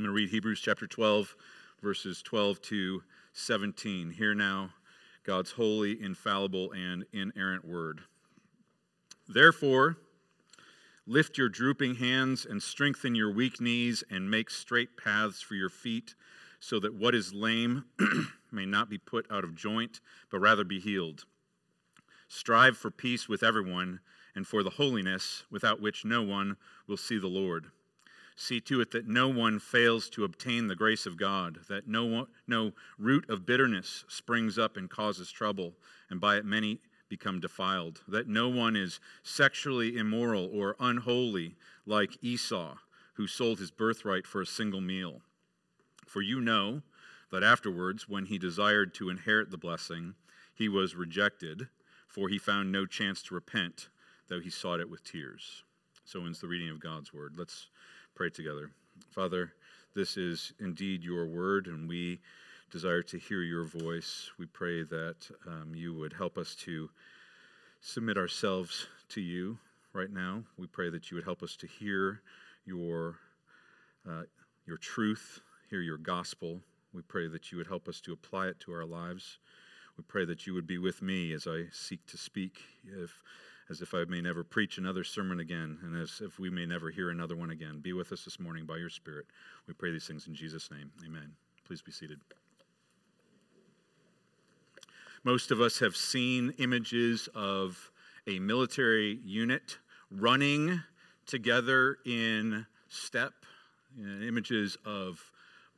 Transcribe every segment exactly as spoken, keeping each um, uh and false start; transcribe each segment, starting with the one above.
I'm going to read Hebrews chapter twelve, verses twelve to seventeen. Hear now God's holy, infallible, and inerrant word. Therefore, lift your drooping hands and strengthen your weak knees and make straight paths for your feet, so that what is lame may not be put out of joint, but rather be healed. Strive for peace with everyone and for the holiness, without which no one will see the Lord. See to it that no one fails to obtain the grace of God, that no one, no root of bitterness springs up and causes trouble, and by it many become defiled, that no one is sexually immoral or unholy like Esau, who sold his birthright for a single meal. For you know that afterwards, when he desired to inherit the blessing, he was rejected, for he found no chance to repent, though he sought it with tears. So ends the reading of God's word. Let's pray together. Father, this is indeed your word, and we desire to hear your voice. We pray that um, you would help us to submit ourselves to you right now. We pray that you would help us to hear your uh, your truth, hear your gospel. We pray that you would help us to apply it to our lives. We pray that you would be with me as I seek to speak, if as if I may never preach another sermon again, and as if we may never hear another one again. Be with us this morning by your Spirit. We pray these things in Jesus' name. Amen. Please be seated. Most of us have seen images of a military unit running together in step, and images of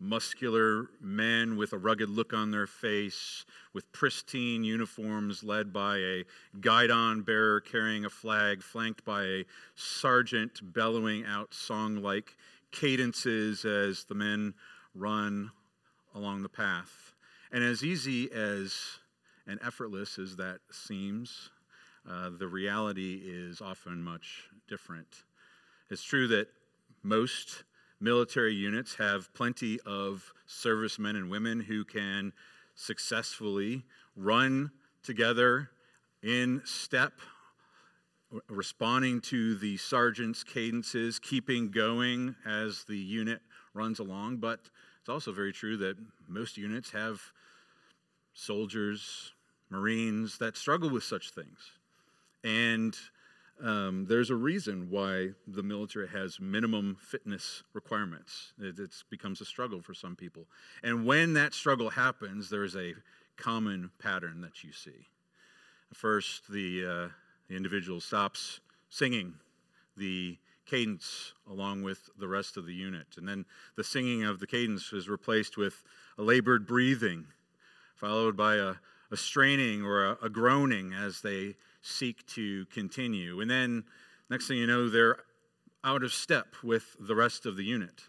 muscular men with a rugged look on their face, with pristine uniforms, led by a guidon bearer carrying a flag, flanked by a sergeant bellowing out song-like cadences as the men run along the path. And as easy as and effortless as that seems, uh, the reality is often much different. It's true that most military units have plenty of servicemen and women who can successfully run together in step, responding to the sergeant's cadences, keeping going as the unit runs along. But it's also very true that most units have soldiers, Marines that struggle with such things. And um, there's a reason why the military has minimum fitness requirements. It it's becomes a struggle for some people. And when that struggle happens, there is a common pattern that you see. First, the, uh, the individual stops singing the cadence along with the rest of the unit. And then the singing of the cadence is replaced with a labored breathing, followed by a, a straining or a, a groaning as they seek to continue. And then, next thing you know, they're out of step with the rest of the unit.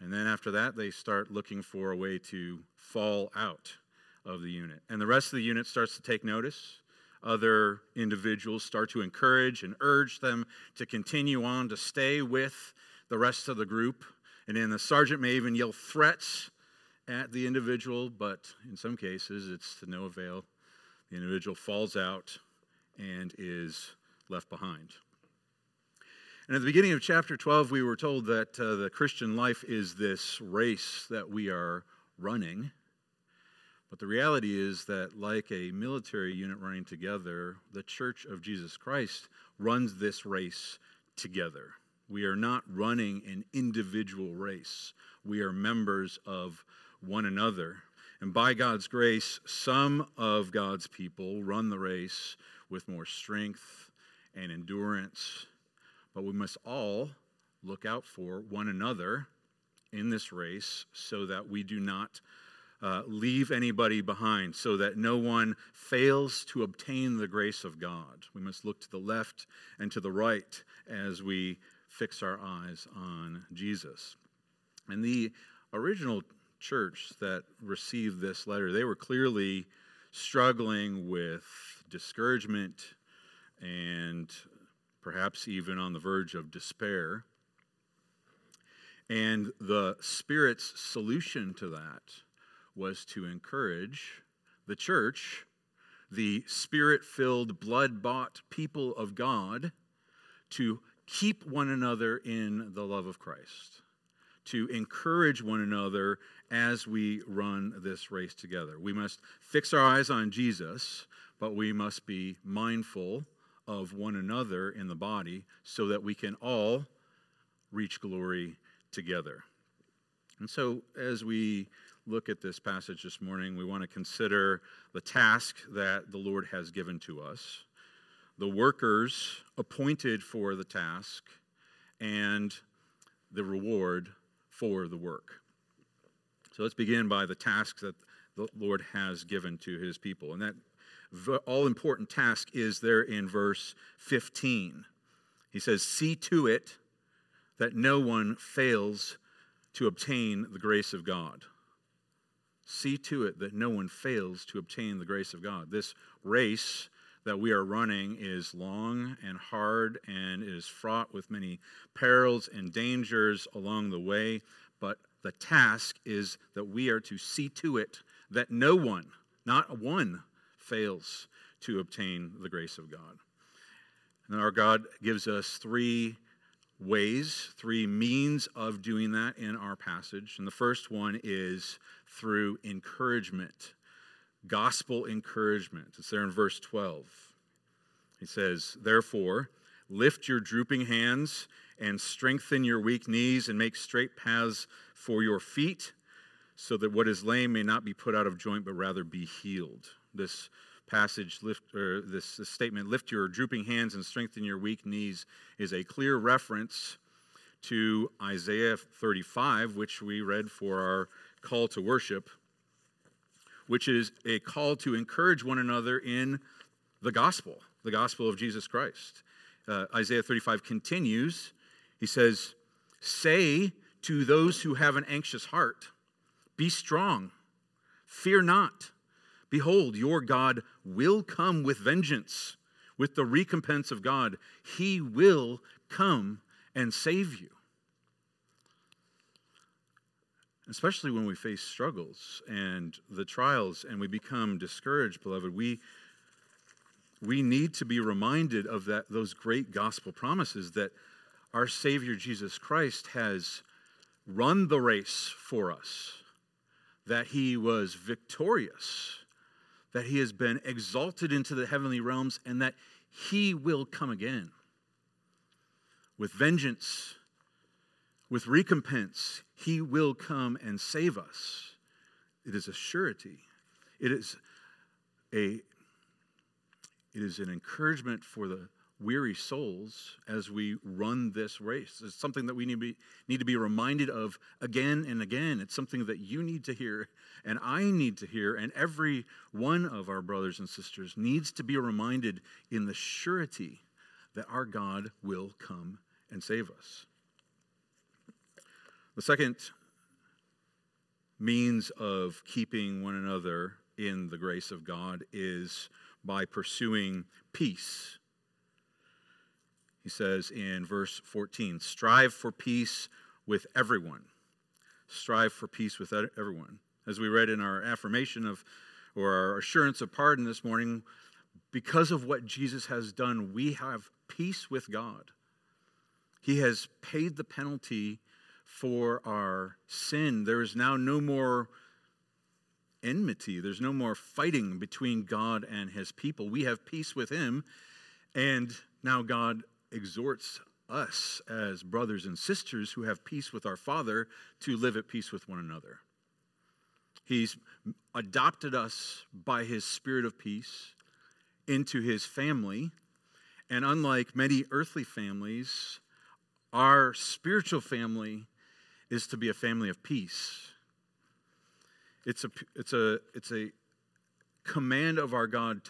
And then after that, they start looking for a way to fall out of the unit. And the rest of the unit starts to take notice. Other individuals start to encourage and urge them to continue on, to stay with the rest of the group. And then the sergeant may even yell threats at the individual, but in some cases it's to no avail. The individual falls out and is left behind. And at the beginning of chapter twelve, we were told that uh, the Christian life is this race that we are running. But the reality is that, like a military unit running together, the Church of Jesus Christ runs this race together. We are not running an individual race. We are members of one another. And by God's grace, some of God's people run the race with more strength and endurance. But we must all look out for one another in this race so that we do not uh, leave anybody behind, so that no one fails to obtain the grace of God. We must look to the left and to the right as we fix our eyes on Jesus. And the original church that received this letter, they were clearly struggling with discouragement and perhaps even on the verge of despair. And the Spirit's solution to that was to encourage the church, the Spirit-filled, blood-bought people of God, to keep one another in the love of Christ, to encourage one another as we run this race together. We must fix our eyes on Jesus, but we must be mindful of one another in the body so that we can all reach glory together. And so as we look at this passage this morning, we want to consider the task that the Lord has given to us, the workers appointed for the task, and the reward for the work. So let's begin by the task that the Lord has given to his people. And that all-important task is there in verse fifteen. He says, "See to it that no one fails to obtain the grace of God." See to it that no one fails to obtain the grace of God. This race that we are running is long and hard and is fraught with many perils and dangers along the way, but the task is that we are to see to it that no one, not one, fails to obtain the grace of God. And our God gives us three ways, three means of doing that in our passage. And the first one is through encouragement. Gospel encouragement. It's there in verse twelve. He says, "Therefore, lift your drooping hands and strengthen your weak knees and make straight paths for your feet so that what is lame may not be put out of joint but rather be healed." This passage, lift, or this, this statement, "Lift your drooping hands and strengthen your weak knees," is a clear reference to Isaiah thirty-five, which we read for our call to worship, which is a call to encourage one another in the gospel, the gospel of Jesus Christ. Uh, Isaiah thirty-five continues. He says, "Say to those who have an anxious heart, be strong, fear not. Behold, your God will come with vengeance, with the recompense of God. He will come and save you." Especially when we face struggles and the trials and we become discouraged, beloved, we we need to be reminded of that those great gospel promises that our Savior Jesus Christ has run the race for us, that he was victorious, that he has been exalted into the heavenly realms, and that he will come again with vengeance, with recompense. He will come and save us. It is a surety. It is a it is an encouragement for the weary souls as we run this race. It's something that we need to be, need to be reminded of again and again. It's something that you need to hear and I need to hear, and every one of our brothers and sisters needs to be reminded in the surety that our God will come and save us. The second means of keeping one another in the grace of God is by pursuing peace. He says in verse fourteen, "Strive for peace with everyone." Strive for peace with everyone. As we read in our affirmation of, or our assurance of pardon this morning, because of what Jesus has done, we have peace with God. He has paid the penalty for our sin. There is now no more enmity. There's no more fighting between God and his people. We have peace with him, and now God exhorts us as brothers and sisters who have peace with our Father to live at peace with one another. He's adopted us by his spirit of peace into his family, and unlike many earthly families, our spiritual family is to be a family of peace. It's a it's a it's a command of our God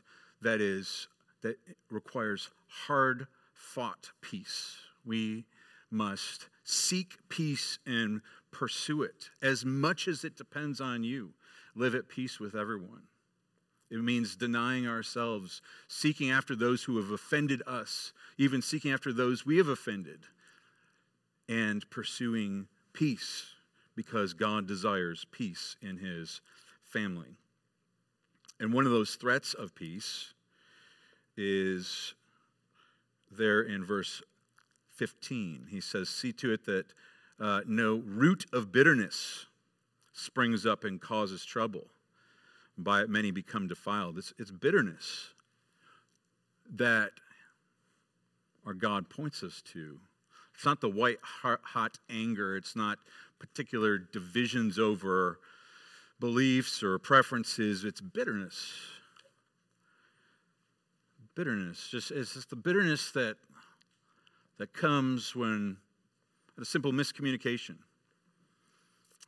that is that requires hard-fought peace. We must seek peace and pursue it as much as it depends on you. Live at peace with everyone. It means denying ourselves, seeking after those who have offended us, even seeking after those we have offended, and pursuing peace, because God desires peace in his family. And one of those threats of peace is there in verse fifteen. He says, "See to it that uh, no root of bitterness springs up and causes trouble. By it many become defiled. It's, it's bitterness that our God points us to. It's not the white hot anger. It's not particular divisions over beliefs or preferences. It's bitterness. Bitterness. Just it's just the bitterness that that comes when a simple miscommunication.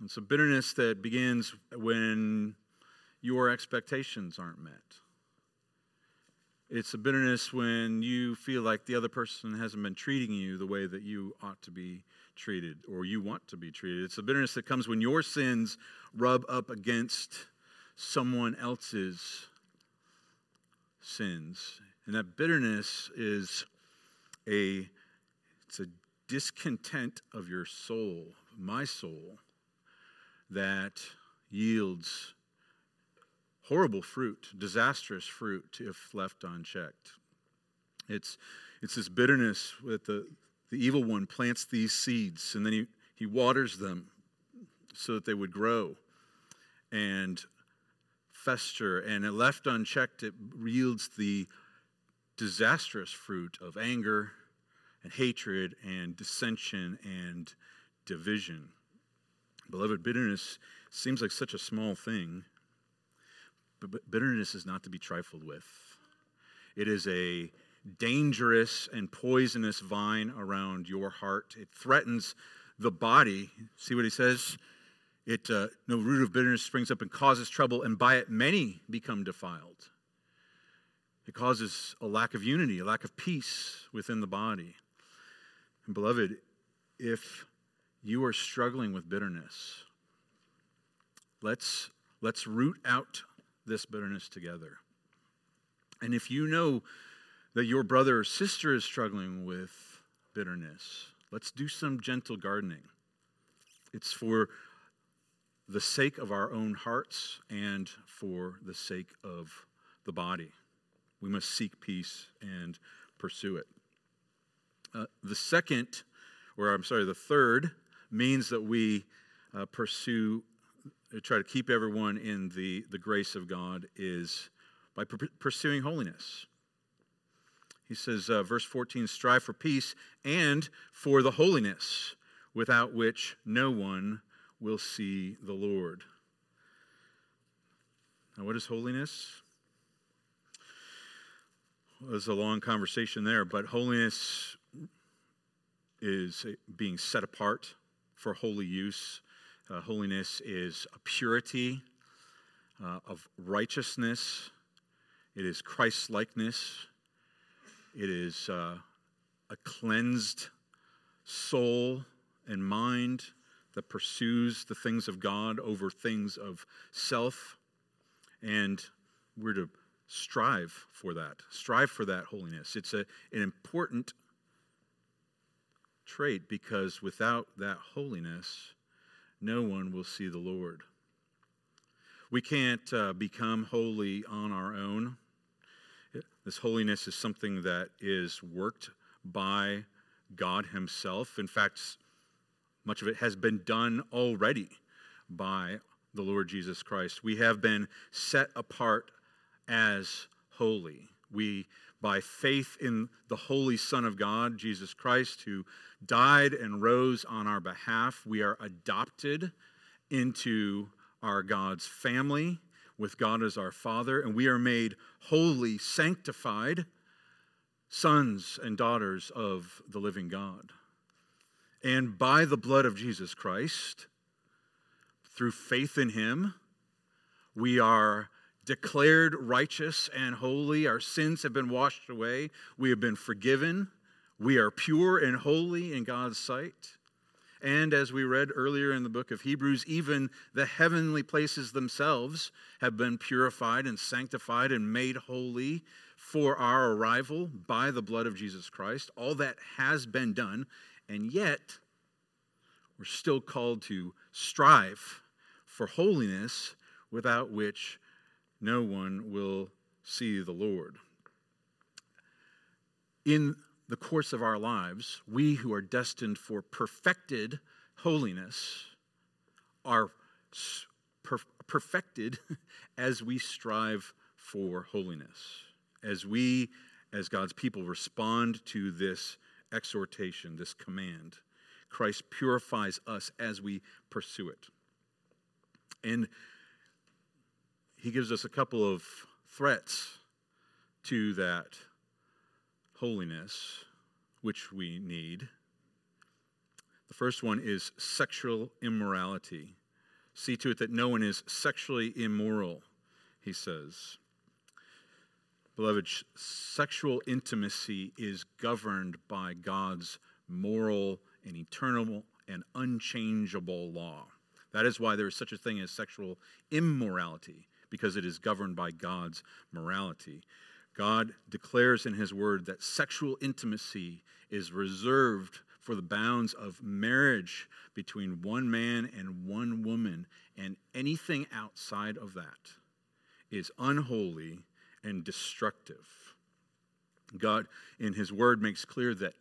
And so bitterness that begins when your expectations aren't met. It's a bitterness when you feel like the other person hasn't been treating you the way that you ought to be treated or you want to be treated. It's the bitterness that comes when your sins rub up against someone else's sins. And that bitterness is a, it's a discontent of your soul, my soul, that yields horrible fruit, disastrous fruit if left unchecked. It's it's this bitterness that the, the evil one plants these seeds and then he, he waters them so that they would grow and fester. And if left unchecked, it yields the disastrous fruit of anger and hatred and dissension and division. Beloved, bitterness seems like such a small thing. But bitterness is not to be trifled with. It is a dangerous and poisonous vine around your heart. It threatens the body. See what he says? It uh, no root of bitterness springs up and causes trouble, and by it many become defiled. It causes a lack of unity, a lack of peace within the body. And beloved, if you are struggling with bitterness, let's let's root out this bitterness together. And if you know that your brother or sister is struggling with bitterness, let's do some gentle gardening. It's for the sake of our own hearts and for the sake of the body. We must seek peace and pursue it. Uh, the second, or I'm sorry, the third means that we uh, pursue to try to keep everyone in the, the grace of God is by per- pursuing holiness. He says, uh, verse fourteen, strive for peace and for the holiness, without which no one will see the Lord. Now, what is holiness? Well, there's a long conversation there, but holiness is being set apart for holy use. Uh, holiness is a purity uh, of righteousness. It is Christ-likeness. It is uh, a cleansed soul and mind that pursues the things of God over things of self. And we're to strive for that. Strive for that holiness. It's a, an important trait because without that holiness, no one will see the Lord. We can't uh, become holy on our own. This holiness is something that is worked by God himself. In fact, much of it has been done already by the Lord Jesus Christ. We have been set apart as holy. We, by faith in the Holy Son of God, Jesus Christ, who died and rose on our behalf, we are adopted into our God's family with God as our Father, and we are made holy, sanctified sons and daughters of the living God. And by the blood of Jesus Christ, through faith in him, we are declared righteous and holy. Our sins have been washed away. We have been forgiven. We are pure and holy in God's sight. And as we read earlier in the book of Hebrews, even the heavenly places themselves have been purified and sanctified and made holy for our arrival by the blood of Jesus Christ. All that has been done, and yet we're still called to strive for holiness, without which no one will see the Lord. In the course of our lives, we who are destined for perfected holiness are per- perfected as we strive for holiness, as we, as God's people, respond to this exhortation, this command. Christ purifies us as we pursue it. And he gives us a couple of threats to that holiness, which we need. The first one is sexual immorality. See to it that no one is sexually immoral, he says. Beloved, sexual intimacy is governed by God's moral and eternal and unchangeable law. That is why there is such a thing as sexual immorality, because it is governed by God's morality. God declares in his word that sexual intimacy is reserved for the bounds of marriage between one man and one woman, and anything outside of that is unholy and destructive. God, in his word, makes clear that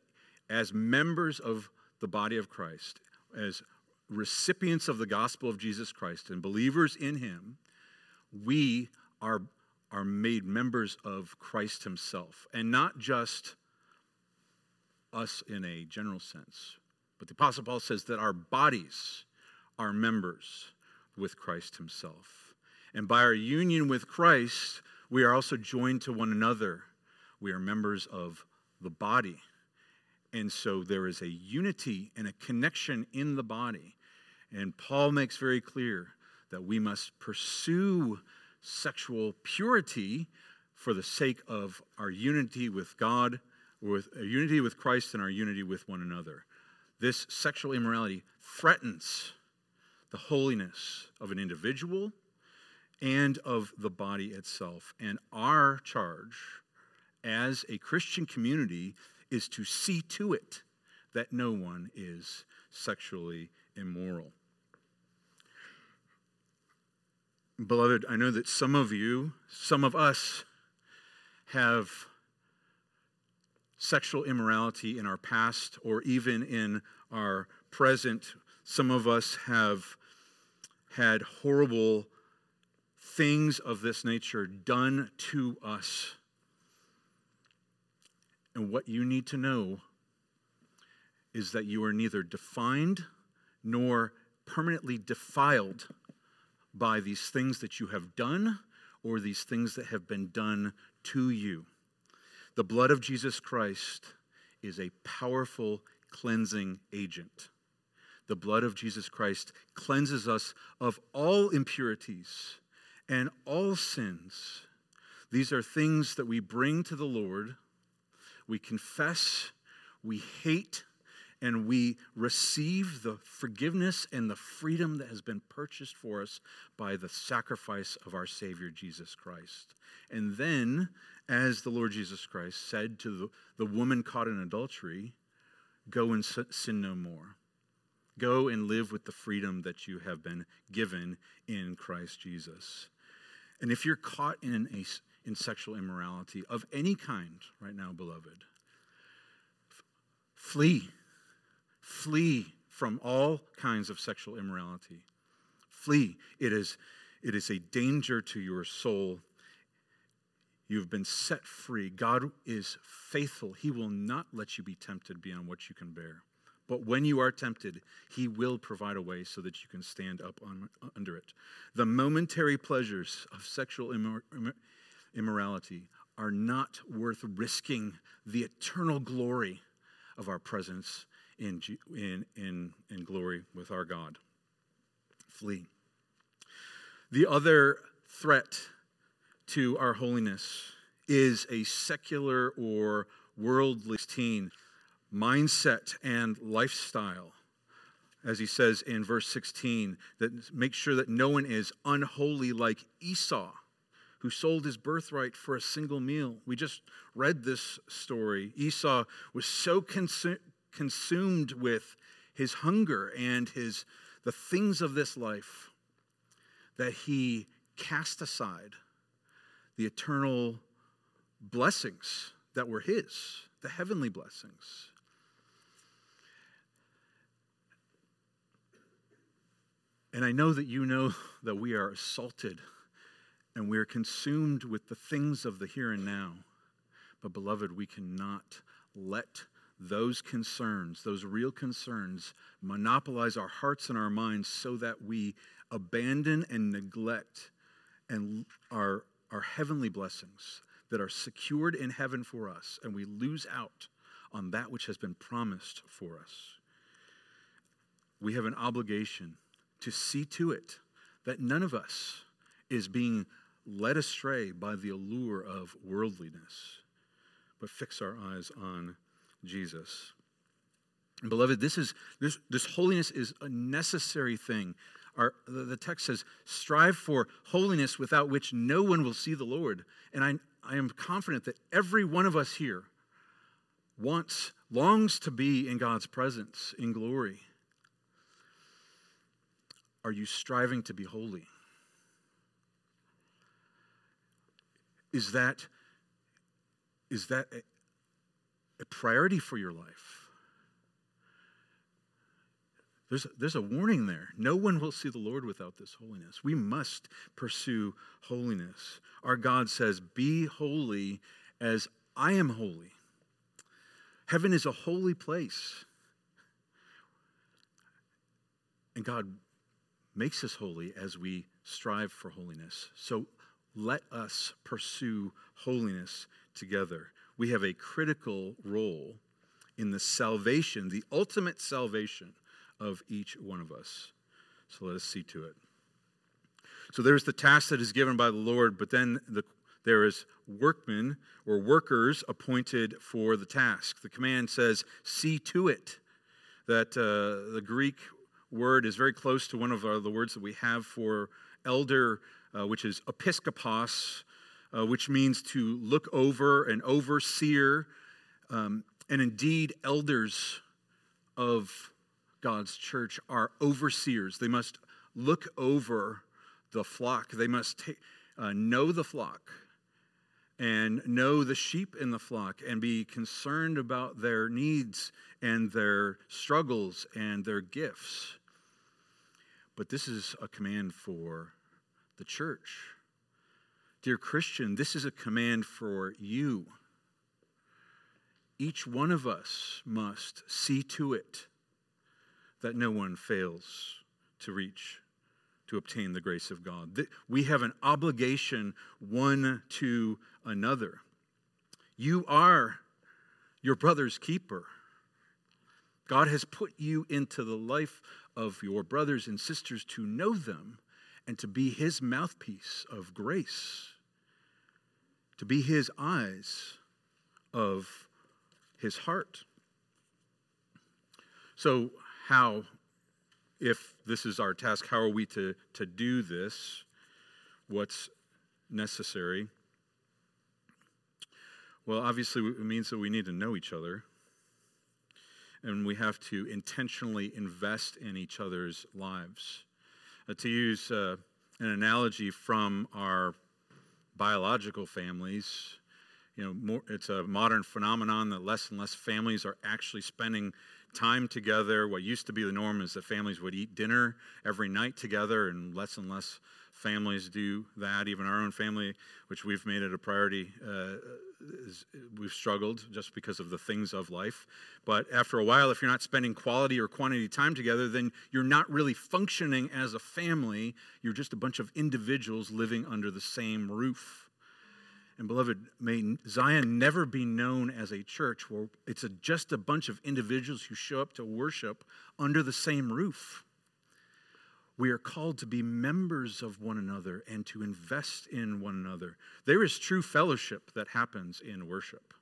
as members of the body of Christ, as recipients of the gospel of Jesus Christ and believers in him, we are, are made members of Christ himself. And not just us in a general sense, but the Apostle Paul says that our bodies are members with Christ himself. And by our union with Christ, we are also joined to one another. We are members of the body. And so there is a unity and a connection in the body. And Paul makes very clear that we must pursue sexual purity for the sake of our unity with God, with our unity with Christ, and our unity with one another. This sexual immorality threatens the holiness of an individual and of the body itself. And our charge as a Christian community is to see to it that no one is sexually immoral. Beloved, I know that some of you, some of us, have sexual immorality in our past or even in our present. Some of us have had horrible things of this nature done to us. And what you need to know is that you are neither defined nor permanently defiled by these things that you have done or these things that have been done to you. The blood of Jesus Christ is a powerful cleansing agent. The blood of Jesus Christ cleanses us of all impurities and all sins. These are things that we bring to the Lord. We confess, we hate, and we receive the forgiveness and the freedom that has been purchased for us by the sacrifice of our Savior, Jesus Christ. And then, as the Lord Jesus Christ said to the, the woman caught in adultery, go and sin no more. Go and live with the freedom that you have been given in Christ Jesus. And if you're caught in a in sexual immorality of any kind right now, beloved, flee. Flee from all kinds of sexual immorality. Flee. It is, it is a danger to your soul. You've been set free. God is faithful. He will not let you be tempted beyond what you can bear. But when you are tempted, he will provide a way so that you can stand up on, under it. The momentary pleasures of sexual immor- immor- immorality are not worth risking the eternal glory of our presence In, in, in, in glory with our God. Flee. The other threat to our holiness is a secular or worldly mindset and lifestyle. As he says in verse sixteen, that make sure that no one is unholy like Esau, who sold his birthright for a single meal. We just read this story. Esau was so concerned consumed with his hunger and his the things of this life that he cast aside the eternal blessings that were his, the heavenly blessings. And I know that you know that we are assaulted and we are consumed with the things of the here and now. But beloved, we cannot let those concerns, those real concerns, monopolize our hearts and our minds so that we abandon and neglect and our, our heavenly blessings that are secured in heaven for us, and we lose out on that which has been promised for us. We have an obligation to see to it that none of us is being led astray by the allure of worldliness, but fix our eyes on Jesus. And beloved, this is this this holiness is a necessary thing. Our, the text says, strive for holiness without which no one will see the Lord. And I, I am confident that every one of us here wants, longs to be in God's presence in glory. Are you striving to be holy? Is that, is that a, a priority for your life? There's, there's a warning there. No one will see the Lord without this holiness. We must pursue holiness. Our God says, be holy as I am holy. Heaven is a holy place. And God makes us holy as we strive for holiness. So let us pursue holiness together. We have a critical role in the salvation, the ultimate salvation of each one of us. So let us see to it. So there's the task that is given by the Lord, but then the, there is workmen or workers appointed for the task. The command says, see to it. That uh, the Greek word is very close to one of our, the words that we have for elder, uh, which is episkopos, uh, which means to look over, an overseer, um, and indeed elders of God's church are overseers. They must look over the flock. They must take, uh, know the flock and know the sheep in the flock and be concerned about their needs and their struggles and their gifts. But this is a command for the church. Dear Christian, this is a command for you. Each one of us must see to it that no one fails to reach, to obtain the grace of God. We have an obligation one to another. You are your brother's keeper. God has put you into the life of your brothers and sisters to know them and to be his mouthpiece of grace, to be his eyes of his heart. So, how, if this is our task, how are we to, to do this? What's necessary? Well, obviously, it means that we need to know each other. And we have to intentionally invest in each other's lives. Uh, to use uh, an analogy from our biological families, you know, more, it's a modern phenomenon that less and less families are actually spending time together. What used to be the norm is that families would eat dinner every night together, and less and less families do that. Even our own family, which we've made it a priority, uh, is, we've struggled just because of the things of life. But after a while, if you're not spending quality or quantity time together, then you're not really functioning as a family. You're just a bunch of individuals living under the same roof. And beloved, may Zion never be known as a church where it's a, just a bunch of individuals who show up to worship under the same roof. We are called to be members of one another and to invest in one another. There is true fellowship that happens in worship.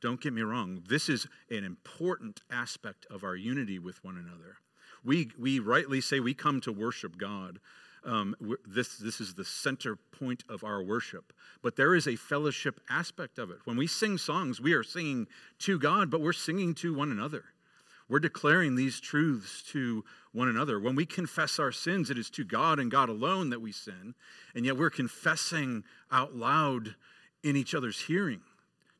Don't get me wrong. This is an important aspect of our unity with one another. We we rightly say we come to worship God. Um, this, this is the center point of our worship. But there is a fellowship aspect of it. When we sing songs, we are singing to God, but we're singing to one another. We're declaring these truths to one another. When we confess our sins, it is to God and God alone that we sin. And yet we're confessing out loud in each other's hearing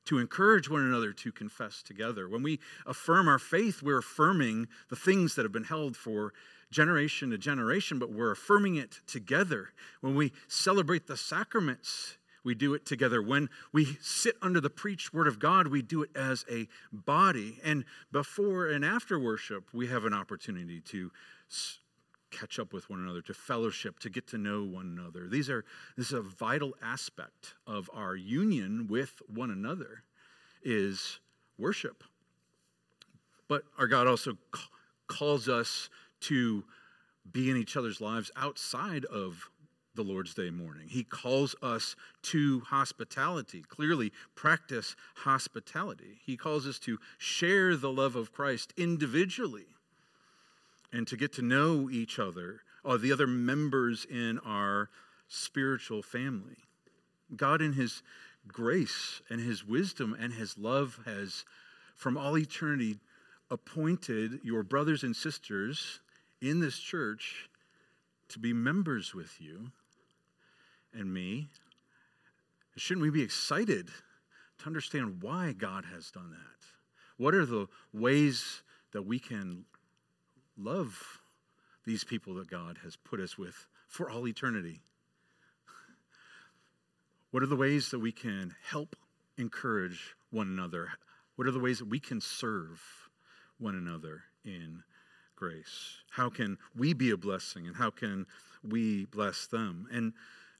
to encourage one another, to confess together. When we affirm our faith, we're affirming the things that have been held for generation to generation, but we're affirming it together. When we celebrate the sacraments, we do it together. When we sit under the preached word of God, we do it as a body. And before and after worship, we have an opportunity to catch up with one another, to fellowship, to get to know one another. These are this is a vital aspect of our union with one another, is worship. But our God also calls us to be in each other's lives outside of the Lord's Day morning. He calls us to hospitality. Clearly, practice hospitality. He calls us to share the love of Christ individually and to get to know each other or the other members in our spiritual family. God, in his grace and his wisdom and his love, has from all eternity appointed your brothers and sisters in this church to be members with you and me. Shouldn't we be excited to understand why God has done that? What are the ways that we can love these people that God has put us with for all eternity? What are the ways that we can help encourage one another? What are the ways that we can serve one another in grace? How can we be a blessing, and how can we bless them? And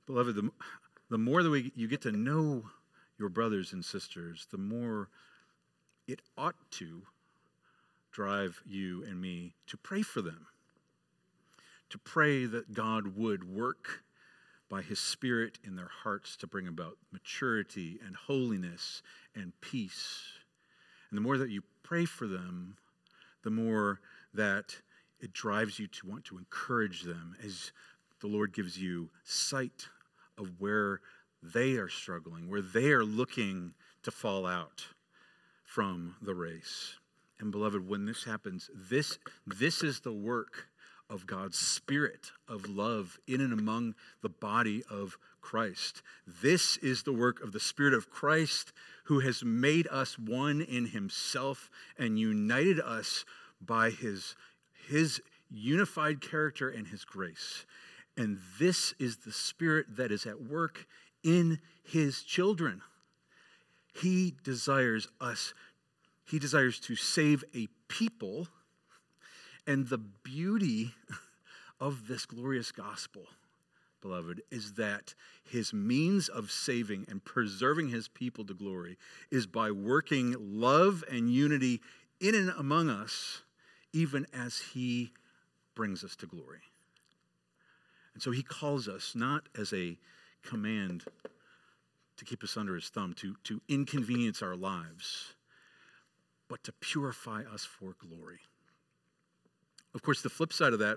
beloved, the, the more that we, you get to know your brothers and sisters, the more it ought to drive you and me to pray for them, to pray that God would work by his Spirit in their hearts to bring about maturity and holiness and peace. And the more that you pray for them, the more that it drives you to want to encourage them as the Lord gives you sight of where they are struggling, where they are looking to fall out from the race. And beloved, when this happens, this, this is the work of God's Spirit of love in and among the body of Christ. This is the work of the Spirit of Christ, who has made us one in himself and united us by his, his unified character and his grace. And this is the Spirit that is at work in his children. He desires us, he desires to save a people. And the beauty of this glorious gospel, beloved, is that his means of saving and preserving his people to glory is by working love and unity in and among us, even as he brings us to glory. And so he calls us, not as a command to keep us under his thumb, to, to inconvenience our lives, but to purify us for glory. Of course, the flip side of that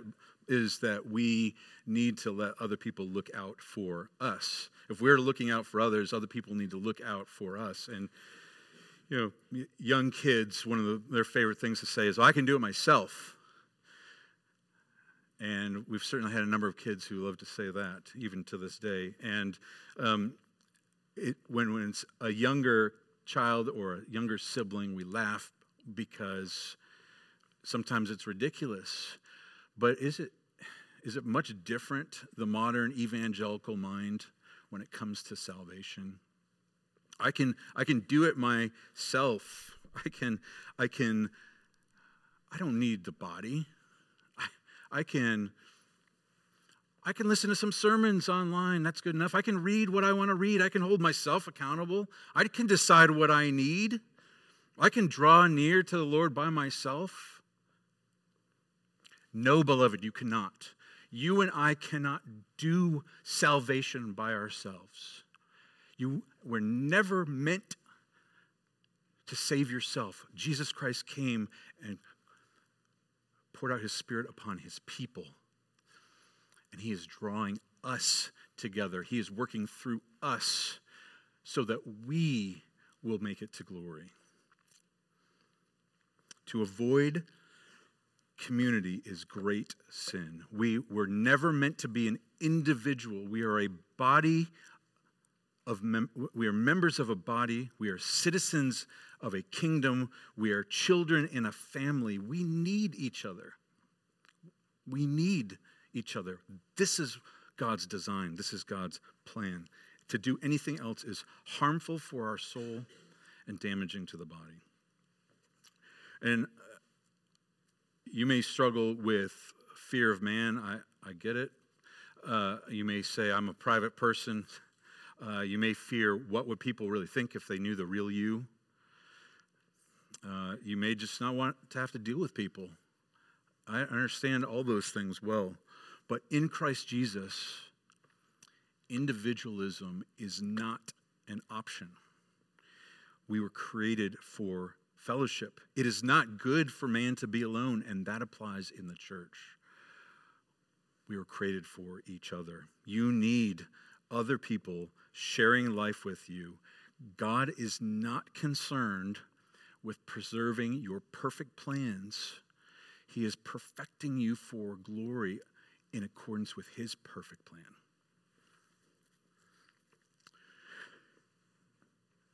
is that we need to let other people look out for us. If we're looking out for others, other people need to look out for us. And you know, young kids, one of the, their favorite things to say is, oh, I can do it myself. And we've certainly had a number of kids who love to say that, even to this day. And um, it, when, when it's a younger child or a younger sibling, we laugh because sometimes it's ridiculous. But is it is it much different, the modern evangelical mind, when it comes to salvation? I can I can do it myself. I can I can I don't need the body. I, I can I can listen to some sermons online. That's good enough. I can read what I want to read. I can hold myself accountable. I can decide what I need. I can draw near to the Lord by myself. No, beloved, you cannot. You and I cannot do salvation by ourselves. You were never meant to save yourself. Jesus Christ came and poured out his Spirit upon his people. And he is drawing us together. He is working through us so that we will make it to glory. To avoid community is great sin. We were never meant to be an individual. We are a body of mem- we are members of a body. We are citizens of a kingdom. We are children in a family. We need each other. We need each other. This is God's design. This is God's plan. To do anything else is harmful for our soul and damaging to the body. And you may struggle with fear of man. I, I get it. Uh, you may say, I'm a private person. Uh, you may fear, what would people really think if they knew the real you? Uh, you may just not want to have to deal with people. I understand all those things well. But in Christ Jesus, individualism is not an option. We were created for fellowship. It is not good for man to be alone, and that applies in the church. We were created for each other. You need other people sharing life with you. God is not concerned with preserving your perfect plans. He is perfecting you for glory in accordance with his perfect plan.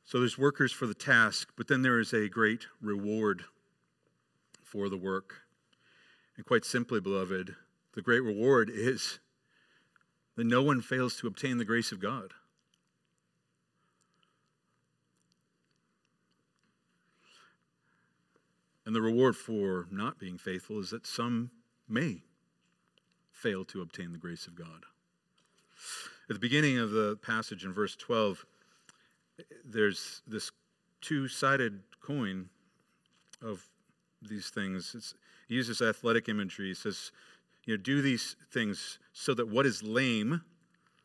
So there's workers for the task, but then there is a great reward for the work. And quite simply, beloved, the great reward is that no one fails to obtain the grace of God. And the reward for not being faithful is that some may fail to obtain the grace of God. At the beginning of the passage in verse twelve, there's this two-sided coin of these things. It's, he uses athletic imagery. He says, you know, do these things so that what is lame,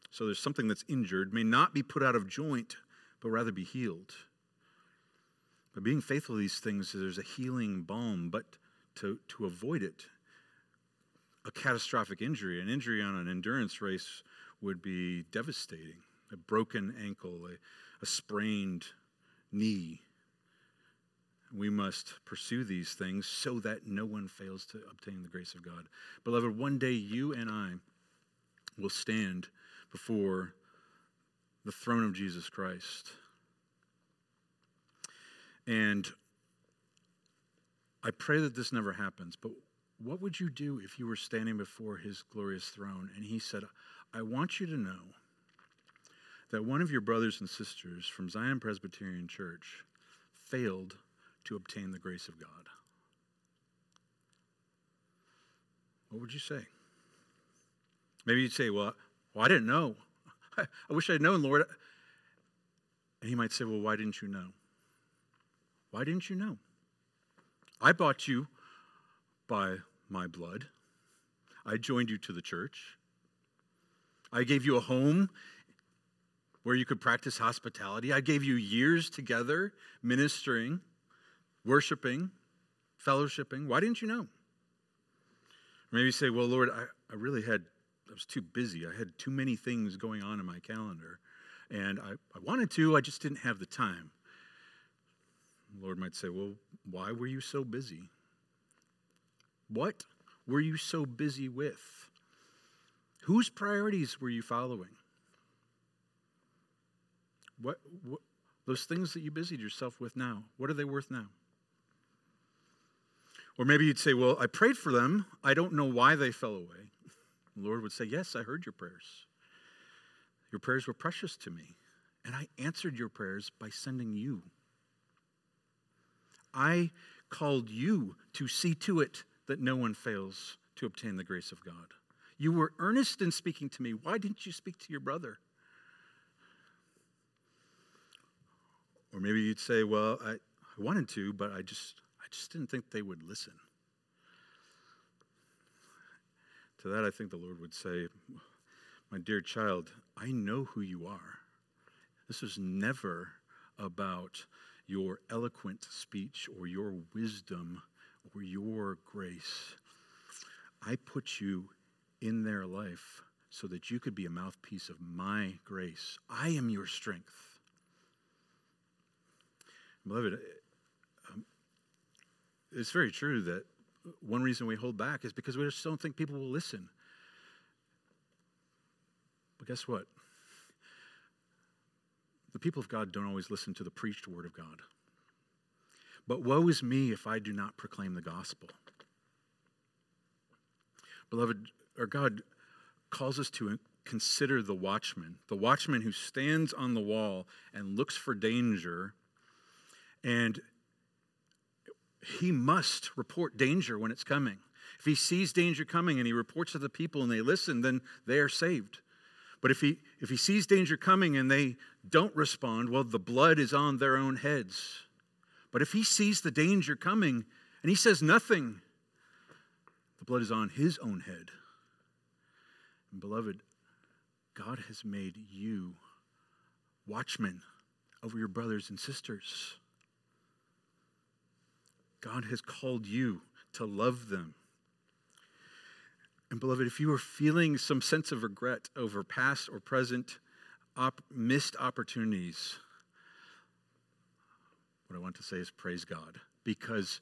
so there's something that's injured, may not be put out of joint, but rather be healed. By being faithful to these things, there's a healing balm, but to, to avoid it, a catastrophic injury, an injury on an endurance race would be devastating. A broken ankle, a, a sprained knee. We must pursue these things so that no one fails to obtain the grace of God. Beloved, one day you and I will stand before the throne of Jesus Christ. And I pray that this never happens, but what would you do if you were standing before his glorious throne and he said, I want you to know that one of your brothers and sisters from Zion Presbyterian Church failed to obtain the grace of God? What would you say? Maybe you'd say, well, well I didn't know. I, I wish I'd known, Lord. And he might say, well, why didn't you know? Why didn't you know? I bought you by my blood. I joined you to the church. I gave you a home where you could practice hospitality. I gave you years together ministering, worshiping, fellowshipping. Why didn't you know? Or maybe you say, well, Lord, I, I really had, I was too busy. I had too many things going on in my calendar. And I, I wanted to, I just didn't have the time. The Lord might say, well, why were you so busy? What were you so busy with? Whose priorities were you following? What, what those things that you busied yourself with now, what are they worth now? Or maybe you'd say, well, I prayed for them. I don't know why they fell away. The Lord would say, yes, I heard your prayers. Your prayers were precious to me, and I answered your prayers by sending you. I called you to see to it that no one fails to obtain the grace of God. You were earnest in speaking to me. Why didn't you speak to your brother? Or maybe you'd say, well, I, I wanted to, but I just I just didn't think they would listen. To that, I think the Lord would say, my dear child, I know who you are. This was never about your eloquent speech or your wisdom or your grace. I put you in their life so that you could be a mouthpiece of my grace. I am your strength. Beloved, um, it's very true that one reason we hold back is because we just don't think people will listen. But guess what? The people of God don't always listen to the preached word of God. But woe is me if I do not proclaim the gospel. Beloved, our God calls us to consider the watchman, the watchman who stands on the wall and looks for danger, and he must report danger when it's coming. If he sees danger coming and he reports to the people and they listen, then they are saved. But if he if he sees danger coming and they don't respond, well, the blood is on their own heads. But if he sees the danger coming and he says nothing, the blood is on his own head. And beloved, God has made you watchmen over your brothers and sisters. God has called you to love them. And beloved, if you are feeling some sense of regret over past or present op- missed opportunities, what I want to say is praise God, because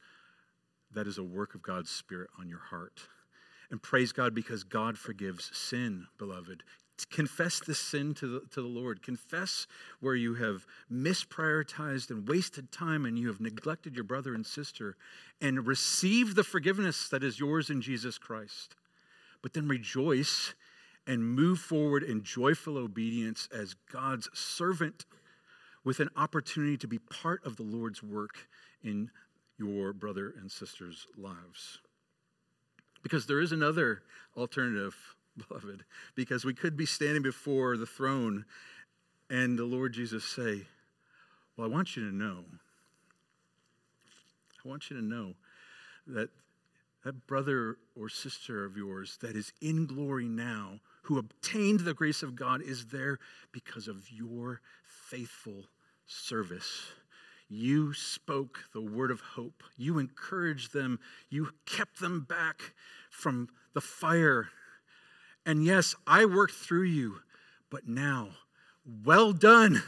that is a work of God's Spirit on your heart. And praise God because God forgives sin, beloved. Confess this sin to the, to the Lord. Confess where you have misprioritized and wasted time and you have neglected your brother and sister, and receive the forgiveness that is yours in Jesus Christ. But then rejoice and move forward in joyful obedience as God's servant with an opportunity to be part of the Lord's work in your brother and sister's lives. Because there is another alternative, beloved, because we could be standing before the throne and the Lord Jesus say, well, I want you to know, I want you to know that that brother or sister of yours that is in glory now, who obtained the grace of God, is there because of your faithful service. You spoke the word of hope. You encouraged them. You kept them back from the fire. And yes, I worked through you, but now, well done.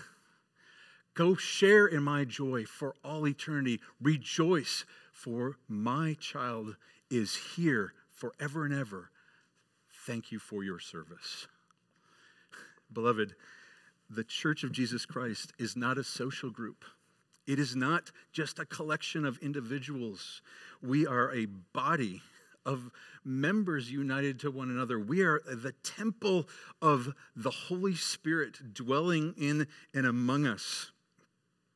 Go share in my joy for all eternity. Rejoice, for my child is here forever and ever. Thank you for your service. Beloved, the Church of Jesus Christ is not a social group. It is not just a collection of individuals. We are a body of members united to one another. We are the temple of the Holy Spirit dwelling in and among us.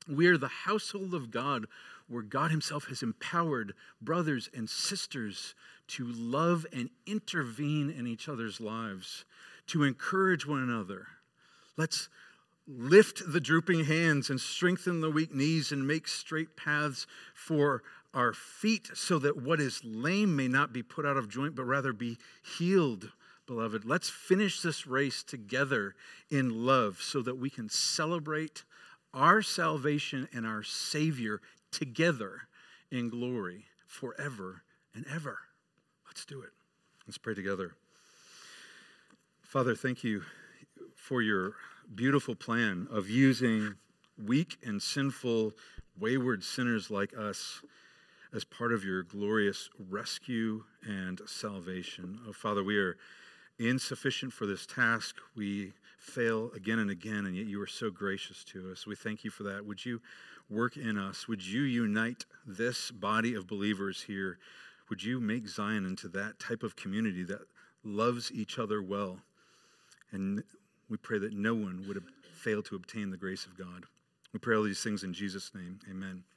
We are the household of God, where God himself has empowered brothers and sisters to love and intervene in each other's lives, to encourage one another. Let's lift the drooping hands and strengthen the weak knees and make straight paths for our feet, so that what is lame may not be put out of joint, but rather be healed, beloved. Let's finish this race together in love, so that we can celebrate our salvation and our Savior together in glory forever and ever. Let's do it. Let's pray together. Father, thank you for your beautiful plan of using weak and sinful, wayward sinners like us as part of your glorious rescue and salvation. Oh, Father, we are insufficient for this task. We fail again and again, and yet you are so gracious to us. We thank you for that. Would you work in us? Would you unite this body of believers here? Would you make Zion into that type of community that loves each other well? And we pray that no one would fail to obtain the grace of God. We pray all these things in Jesus' name. Amen.